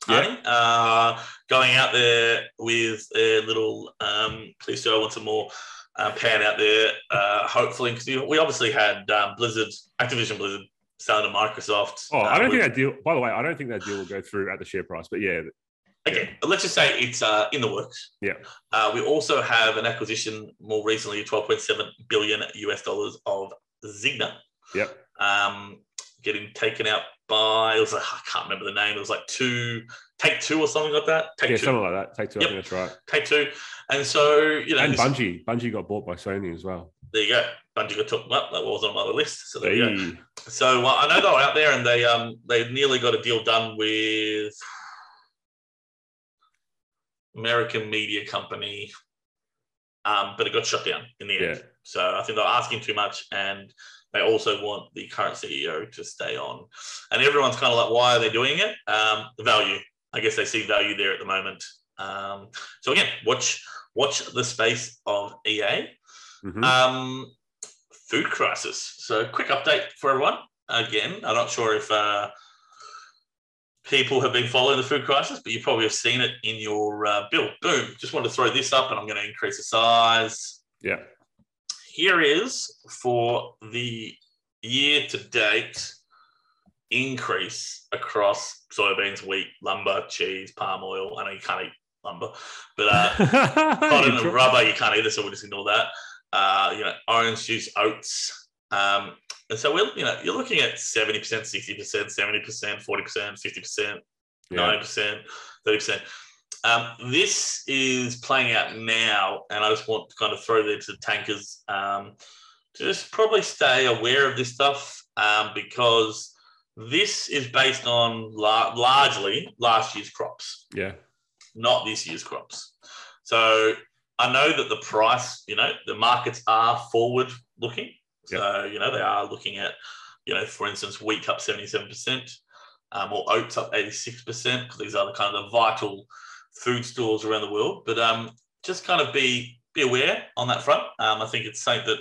Yeah. Uh, going out there with a little, um, please do I want some more uh, pan out there, uh, hopefully, because we obviously had um, Blizzard, Activision Blizzard, selling to Microsoft. Oh, uh, I don't with, think that deal, by the way, I don't think that deal will go through at the share price, but yeah. Again, yeah. let's just say it's uh, in the works. Yeah. Uh, we also have an acquisition more recently, twelve point seven billion US dollars of Zynga. Yep. Um, getting taken out by, it was like, I can't remember the name. It was like two, Take-Two or something like that. Take yeah, two. something like that. Take-Two, yep. I think that's right. Take-Two. And so, you know. And this, Bungie. Bungie got bought by Sony as well. There you go. Bungie got took up. That wasn't on my other list. So there hey. you go. So uh, I know they were out there and they um they nearly got a deal done with American media company, um, but it got shut down in the end. Yeah. So I think they were asking too much and they also want the current C E O to stay on. And everyone's kind of like, why are they doing it? Um, the value. I guess they see value there at the moment. Um, so, again, watch watch the space of E A. Mm-hmm. Um, food crisis. So, quick update for everyone. Again, I'm not sure if uh, people have been following the food crisis, but you probably have seen it in your uh, bill. Boom. Just wanted to throw this up and I'm going to increase the size. Yeah. Here is for the year-to-date increase across soybeans, wheat, lumber, cheese, palm oil. I know you can't eat lumber, but uh, cotton and rubber you can't either, so we'll just ignore that. Uh, you know, orange juice, oats, um, and so we're you know you're looking at seventy percent, sixty percent, seventy percent, forty percent, fifty percent, ninety percent, thirty percent. Um, this is playing out now, and I just want to kind of throw there to the tankers um, to just probably stay aware of this stuff um, because this is based on la- largely last year's crops, yeah, not this year's crops. So I know that the price, you know, the markets are forward-looking. So, yep. you know, they are looking at, you know, for instance, wheat up seventy-seven percent. um, or oats up eighty-six percent, because these are the kind of the vital food stores around the world. But um, just kind of be be aware on that front. Um, I think it's something that,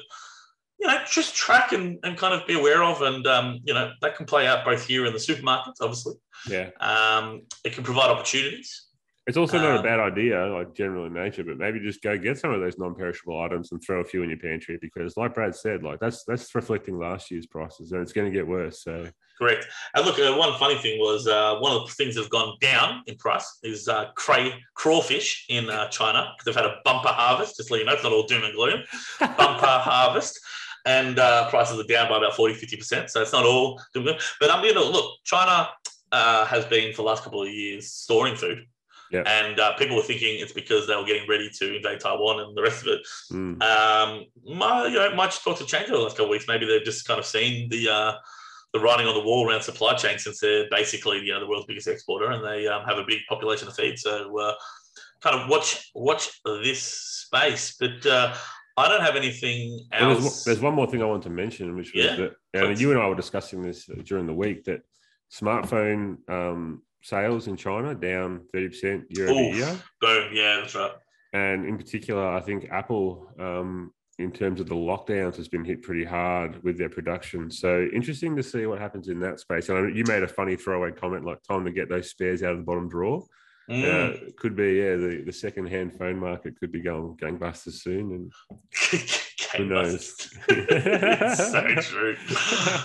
you know, just track and, and kind of be aware of. And, um, you know, that can play out both here in the supermarkets, obviously. Yeah. Um, it can provide opportunities. It's also not um, a bad idea, like general in nature, but maybe just go get some of those non-perishable items and throw a few in your pantry, because like Brad said, like that's that's reflecting last year's prices and it's going to get worse. So correct. And look, uh, one funny thing was uh, one of the things that have gone down in price is uh, cray, crawfish in uh, China, because they've had a bumper harvest. Just let you know, it's not all doom and gloom. Bumper harvest. And uh, prices are down by about forty, fifty percent. So it's not all doom and gloom. But I'm going to look, China uh, has been for the last couple of years storing food. Yep. And uh, people were thinking it's because they were getting ready to invade Taiwan and the rest of it. Mm. Um, my, you know, my thoughts have changed over the last couple of weeks. Maybe they've just kind of seen the uh, the writing on the wall around supply chain, since they're basically, you know, the world's biggest exporter, and they um, have a big population to feed. So uh, kind of watch watch this space. But uh, I don't have anything else. Well, there's, there's one more thing I want to mention, which was yeah. that and you and I were discussing this during the week, that smartphone Um, sales in China down thirty percent year over year. Boom. Yeah, that's right. And in particular, I think Apple, um, in terms of the lockdowns, has been hit pretty hard with their production. So interesting to see what happens in that space. And you made a funny throwaway comment, like time to get those spares out of the bottom drawer. Mm. Uh, could be, yeah, the, the second-hand phone market could be going gangbusters soon. And who knows? It's so true.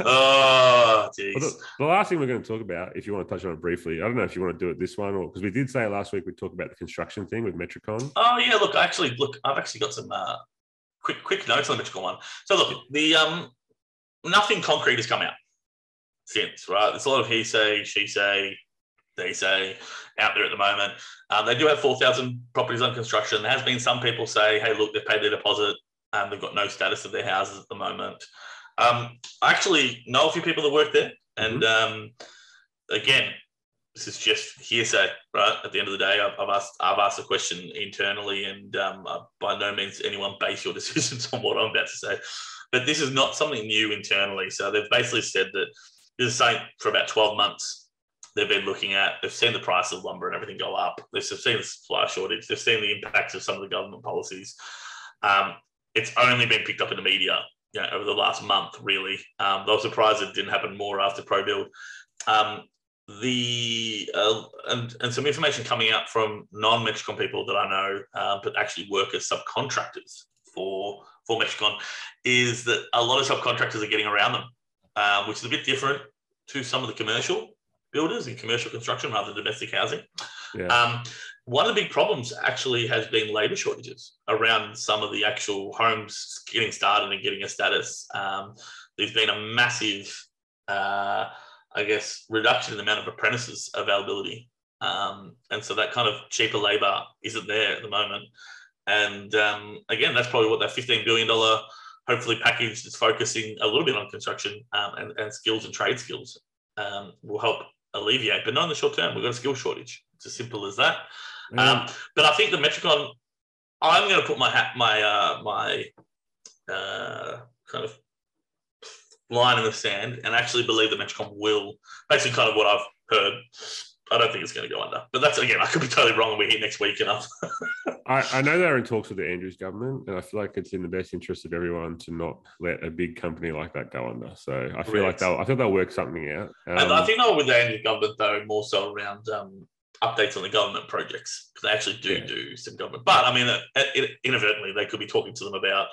Oh, geez. Well, the, the last thing we're going to talk about, if you want to touch on it briefly, I don't know if you want to do it this one, or because we did say last week we'd talk about the construction thing with Metricon. Oh, yeah, look, actually, look, I've actually got some uh, quick quick notes on the Metricon one. So, look, the um, nothing concrete has come out since, right? There's a lot of he say, she say, they say out there at the moment. Um, they do have four thousand properties on construction. There has been some people say, hey, look, they've paid their deposit and they've got no status of their houses at the moment. Um, I actually know a few people that work there. And um, again, this is just hearsay, right? At the end of the day, I've, I've asked I've asked a question internally, and um, by no means anyone base your decisions on what I'm about to say. But this is not something new internally. So they've basically said that this is something for about twelve months. They've been looking at, they've seen the price of lumber and everything go up. They've seen the supply shortage. They've seen the impacts of some of the government policies. Um, it's only been picked up in the media, you know, over the last month, really. Um, I was surprised it didn't happen more after ProBuild. Um, the, uh, and, and some information coming out from non-Metricon people that I know, uh, but actually work as subcontractors for, for Metricon, is that a lot of subcontractors are getting around them, uh, which is a bit different to some of the commercial builders in commercial construction rather than domestic housing. Yeah. Um, one of the big problems actually has been labour shortages around some of the actual homes getting started and getting a status. Um, there's been a massive, uh, I guess, reduction in the amount of apprentices availability. Um, and so that kind of cheaper labour isn't there at the moment. And um, again, that's probably what that fifteen billion dollars hopefully package that's focusing a little bit on construction um, and, and skills and trade skills um, will help alleviate, but not in the short term. We've got a skill shortage. It's as simple as that. Yeah. Um, but I think the Metricon, I'm going to put my hat, my uh, my uh, kind of line in the sand, and actually believe the Metricon will. Basically, kind of what I've heard. I don't think it's going to go under. But that's, again, I could be totally wrong, and we're here next week. And I, I know they're in talks with the Andrews government, and I feel like it's in the best interest of everyone to not let a big company like that go under. So I feel Correct. like they'll, I think they'll work something out. Um, and I think they were with the Andrews government, though, more so around um, updates on the government projects, because they actually do yeah. do some government. But, I mean, it, it, inadvertently, they could be talking to them about,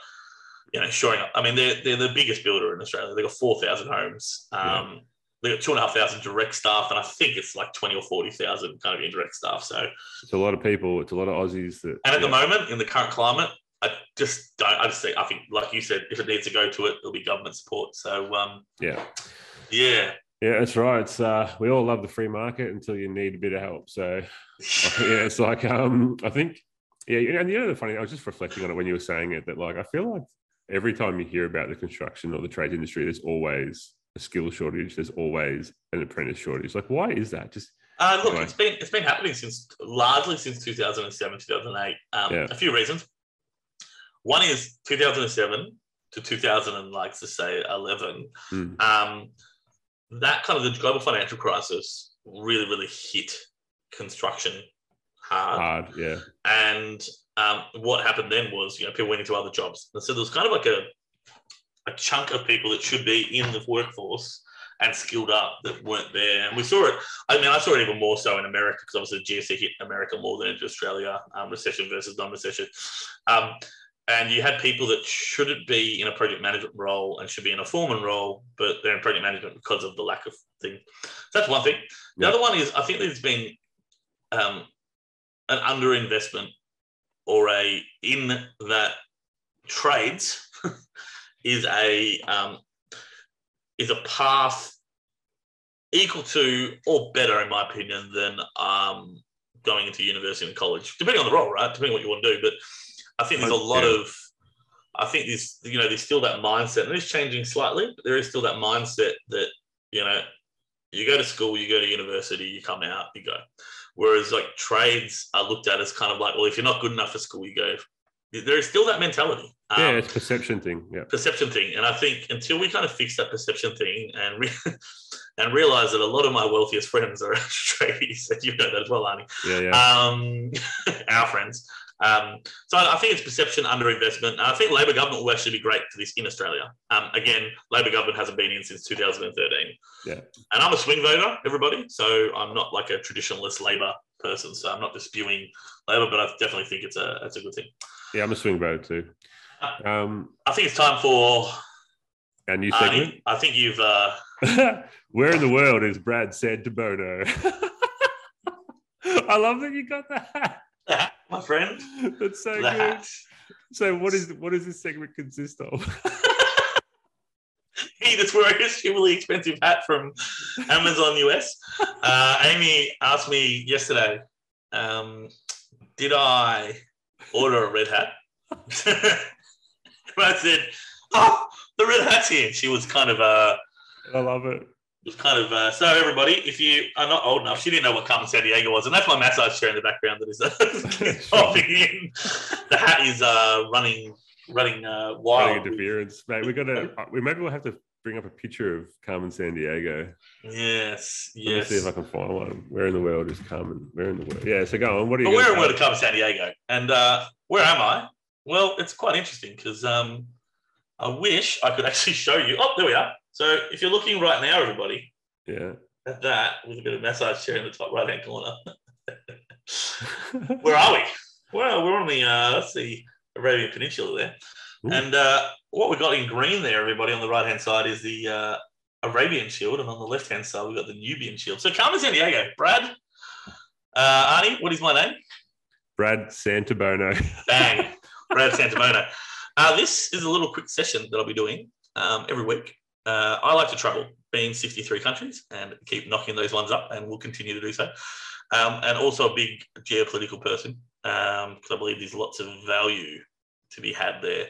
you know, shoring up. I mean, they're, they're the biggest builder in Australia. They've got four thousand homes. Um, yeah. They've got two and a half thousand direct staff, and I think it's like twenty or forty thousand kind of indirect staff. So it's a lot of people. It's a lot of Aussies. That, and at yeah. the moment, in the current climate, I just don't. I just think I think, like you said, if it needs to go to it, it'll be government support. So um, yeah, yeah, yeah. That's right. It's uh, we all love the free market until you need a bit of help. So yeah, it's like um, I think yeah. And you know, the funny, I was just reflecting on it when you were saying it, that like I feel like every time you hear about the construction or the trade industry, there's always a skill shortage, there's always an apprentice shortage. Like, why is that? Just uh, look, anyway. it's been it's been happening since largely since two thousand seven, two thousand eight. Um, yeah. A few reasons. One is two thousand seven to two thousand and like to say eleven. Mm. Um, that kind of the global financial crisis really, really hit construction hard. Hard, yeah. And um, what happened then was, you know, people went into other jobs. And so there was kind of like a a chunk of people that should be in the workforce and skilled up that weren't there. And we saw it, I mean, I saw it even more so in America, because obviously the G F C hit America more than into Australia, um, recession versus non-recession. Um, and you had people that shouldn't be in a project management role and should be in a foreman role, but they're in project management because of the lack of thing. That's one thing. The yeah. other one is, I think there's been um, an underinvestment or a, in that trades is a, um, is a path equal to or better, in my opinion, than um, going into university and college, depending on the role, right? Depending on what you want to do. But I think there's a lot yeah. of, I think there's, you know, there's still that mindset, and it's changing slightly, but there is still that mindset that, you know, you go to school, you go to university, you come out, you go. Whereas like trades are looked at as kind of like, well, if you're not good enough for school, you go. There is still that mentality. Um, yeah, it's a perception thing. Yeah, perception thing. And I think until we kind of fix that perception thing and re- and realize that a lot of my wealthiest friends are tradies, and you know that as well, Arnie. Yeah, yeah. Um, our friends. Um, so I think it's perception, underinvestment. And I think Labor government will actually be great for this in Australia. Um, again, Labor government hasn't been in since two thousand thirteen. Yeah. And I'm a swing voter, everybody. So I'm not like a traditionalist Labor person. So I'm not disputing Labor, but I definitely think it's a it's a good thing. Yeah, I'm a swing voter too. Um, I think it's time for a new segment. Arnie, I think you've. Uh... Where in the world is Brad Santabono? I love that you got that, my friend. That's so that. good. So, what is what does this segment consist of? He that's wearing a really expensive hat from Amazon U S. Uh, Amy asked me yesterday, um, "Did I order a red hat?" I said, "Oh, the red hat's here." She was kind of uh I love it. It was kind of uh, so. Everybody, if you are not old enough, she didn't know what Carmen Sandiego was, and that's my massage chair in the background that is uh, popping in. The hat is uh running, running uh, wild. Running interference, mate. We're gonna. We maybe we'll have to bring up a picture of Carmen Sandiego. Yes, yes. Let me see if I can find one. Where in the world is Carmen? Where in the world? Yeah. So go on. What are you? But where in the world is Carmen Sandiego? And uh, where am I? Well, it's quite interesting because um, I wish I could actually show you. Oh, there we are. So if you're looking right now, everybody, yeah, at that with a bit of massage chair in the top right-hand corner. Where are we? Well, we're on the uh, let's see, Arabian Peninsula there, Ooh. and uh, what we got in green there, everybody, on the right-hand side is the uh, Arabian Shield, and on the left-hand side we got the Nubian Shield. So Carmen Sandiego, Brad, uh, Arnie, what is my name? Brad Santabono. Bang. Brad Santabono. Uh, this is a little quick session that I'll be doing um, every week. Uh, I like to travel, being sixty-three countries, and keep knocking those ones up, and will continue to do so. Um, and also a big geopolitical person, because um, I believe there's lots of value to be had there.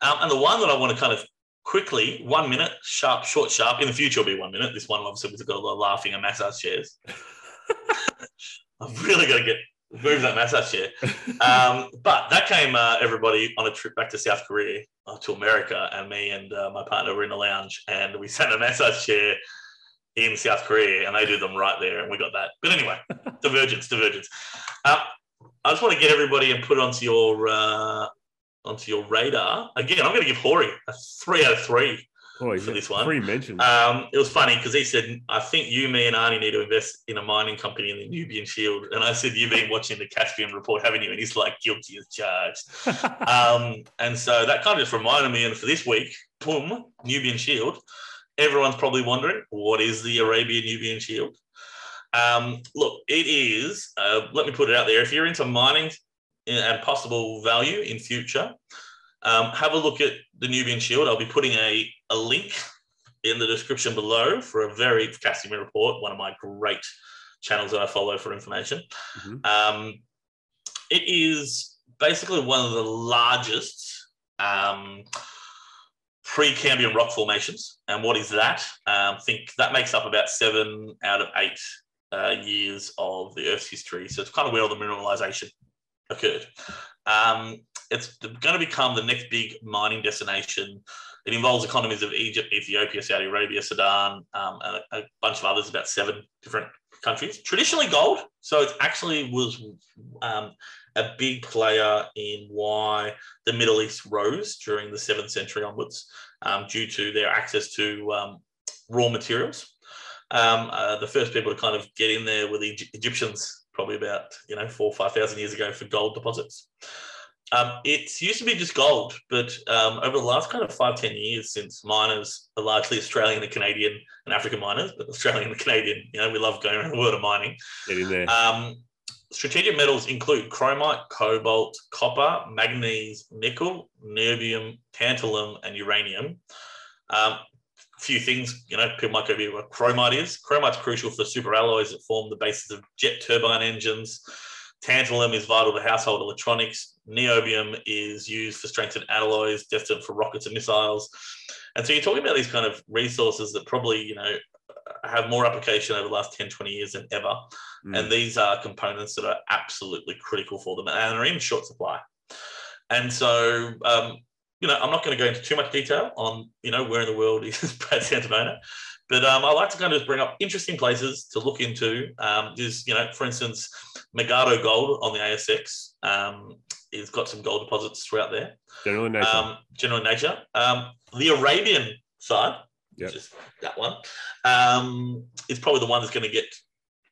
Um, and the one that I want to kind of quickly, one minute, sharp, short, sharp, in the future will be one minute. This one, obviously, we've got a lot of laughing and massage chairs. I've really got to get... Move that massage chair. Um, but that came, uh, everybody, on a trip back to South Korea, uh, to America, and me and uh, my partner were in a lounge, and we sat in a massage chair in South Korea, and they do them right there, and we got that. But anyway, divergence, divergence. Uh, I just want to get everybody and put it onto your, uh, onto your radar. Again, I'm going to give Hori a three out of three. Oh, for this one. Um, it was funny because he said, I think you, me, and Arnie need to invest in a mining company in the Nubian Shield. And I said, you've been watching the Caspian Report, haven't you? And he's like, guilty as charged. um, and so that kind of just reminded me. And for this week, boom, Nubian Shield. Everyone's probably wondering, what is the Arabian Nubian Shield? Um, look, it is, uh, let me put it out there. If you're into mining and possible value in future, Um, have a look at the Nubian Shield. I'll be putting a, a link in the description below for a very Caspian Report, one of my great channels that I follow for information. Mm-hmm. Um, it is basically one of the largest um, pre-Cambrian rock formations. And what is that? Um, I think that makes up about seven out of eight uh, years of the Earth's history. So it's kind of where all the mineralization occurred. Um, it's going to become the next big mining destination It involves economies of Egypt, Ethiopia, Saudi Arabia, Sudan, um, and a, a bunch of others, about seven different countries. Traditionally gold, so it actually was um, a big player in why the Middle East rose during the seventh century onwards, um, due to their access to um, raw materials. Um, uh, the first people to kind of get in there were the Egyptians, probably about you know four or five thousand years ago, for gold deposits. Um, it used to be just gold, but um, over the last kind of five, ten years, since miners are largely Australian and Canadian and African miners, but Australian and Canadian, you know, we love going around the world of mining. Get in there. Um, strategic metals include chromite, cobalt, copper, manganese, nickel, niobium, tantalum, and uranium. Um, few things, you know, people might go view what chromite is. Chromite's crucial for superalloys that form the basis of jet turbine engines. Tantalum is vital to household electronics. Niobium is used for strengthened alloys destined for rockets and missiles. And so you're talking about these kind of resources that probably, you know, have more application over the last ten, twenty years than ever. Mm. And these are components that are absolutely critical for them and are in short supply. And so, um, you know, I'm not going to go into too much detail on, you know, where in the world is Brad Santabono. But um, I like to kind of just bring up interesting places to look into. Um, is, you know, for instance, Megado Gold on the A S X. Um, it's got some gold deposits throughout there. General in nature. Um, general in nature. Um, the Arabian side, yep. Which is that one, um, is probably the one that's going to get,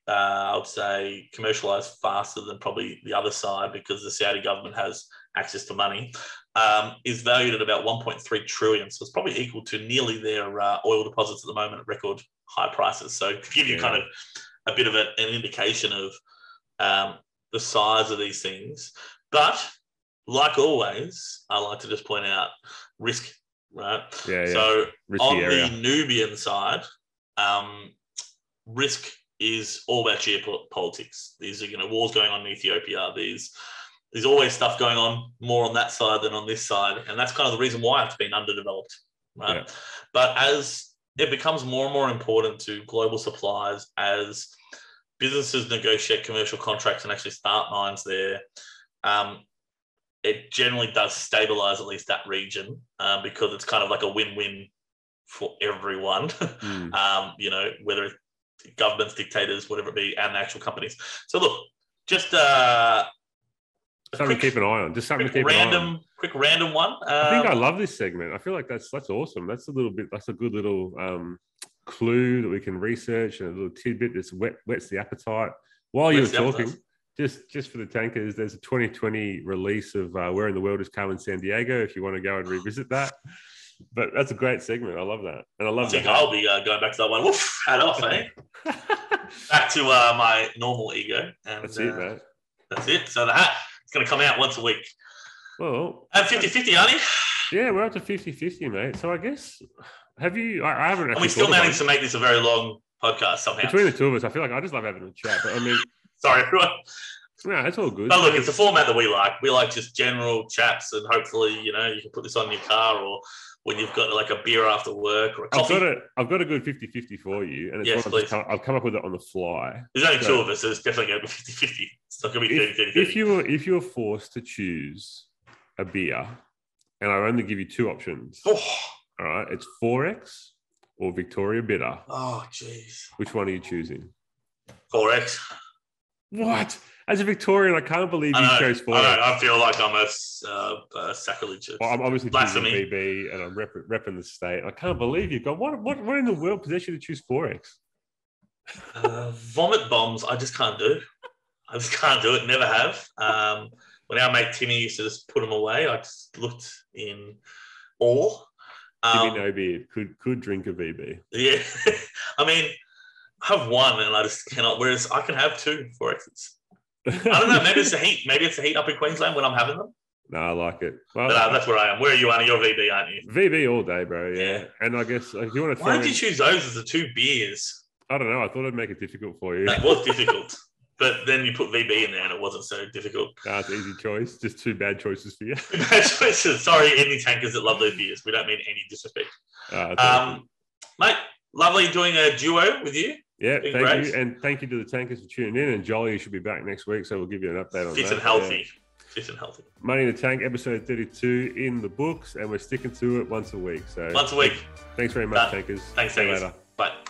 uh, I would say, commercialised faster than probably the other side, because the Saudi government has access to money. Um, is valued at about one point three trillion. So it's probably equal to nearly their uh, oil deposits at the moment at record high prices. So to give you yeah. kind of a bit of a, an indication of um, the size of these things. But like always, I like to just point out risk, right? Yeah, yeah. So risky on area. The Nubian side, um, risk is all about geopolitics. These are, you know, wars going on in Ethiopia, these... There's always stuff going on more on that side than on this side. And that's kind of the reason why it's been underdeveloped, right? Yeah. But as it becomes more and more important to global suppliers, as businesses negotiate commercial contracts and actually start mines there, um, it generally does stabilise at least that region uh, because it's kind of like a win-win for everyone, mm. um, you know, whether it's governments, dictators, whatever it be, and actual companies. So, look, just... Uh, Something quick, to keep an eye on. Just something to keep random, an eye on. Quick random one. Um, I think I love this segment. I feel like that's that's awesome. That's a little bit. That's a good little um, clue that we can research, and a little tidbit that's wet, whets the appetite. While you were talking, just just for the tankers, there's a twenty twenty release of uh, "Where in the World is Carmen Sandiego." If you want to go and revisit that, but that's a great segment. I love that, and I love. I think I'll be uh, going back to that one. Woof, hat off, eh? Back to uh, my normal ego. And, that's it, uh, mate. That's it. So the hat. It's going to come out once a week. Well, at fifty fifty, Arnie. Yeah, we're up to fifty fifty, mate. So I guess, have you, I, I haven't actually. And we still managed to make this a very long podcast somehow. Between the two of us, I feel like I just love having a chat. But I mean, sorry, everyone. No, that's all good. But look, it's a format that we like. We like just general chats, and hopefully, you know, you can put this on your car or when you've got like a beer after work or a coffee. I've got a, I've got a good fifty fifty for you. And it's yes, please. I've come, I've come up with it on the fly. There's only so, two of us, so it's definitely going to be fifty fifty. It's not going to be thirty thirty. If you were, if you were forced to choose a beer, and I only give you two options, oh. all right, it's four X or Victoria Bitter. Oh, jeez. Which one are you choosing? four X. What? As a Victorian, I can't believe you chose four X. I, I feel like I'm a, uh, a sacrilege. Well, I'm obviously choosing B B, and I'm rep, repping the state. I can't believe you've got what? What? What in the world possessed you to choose four X? Uh, vomit bombs. I just can't do. I just can't do it. Never have. Um, when our mate Timmy used to just put them away, I just looked in awe. Um, Timmy no beard. Could could drink a B B. Yeah, I mean, I have one, and I just cannot. Whereas I can have two four X's. I don't know. Maybe it's the heat. Maybe it's the heat up in Queensland when I'm having them. No, I like it. Well, but, uh, that's where I am. Where are you, Arnie? You're V B, aren't you? V B all day, bro. Yeah. yeah. And I guess if you want to. Why did you choose those as the two beers? I don't know. I thought it'd make it difficult for you. It was difficult, but then you put V B in there, and it wasn't so difficult. Uh, it's an easy choice. Just two bad choices for you. Bad choices. Sorry, any tankers that love those beers. We don't mean any disrespect. Uh, um, mate, lovely doing a duo with you. Yeah, thank great. you. And thank you to the tankers for tuning in. And Jolie should be back next week, so we'll give you an update on Fit that. Fit and healthy. Yeah. fit and healthy. Money in the Tank, episode thirty-two in the books, and we're sticking to it once a week. So once a week. Thanks very much, Tankers. Thanks, Tankers. Bye.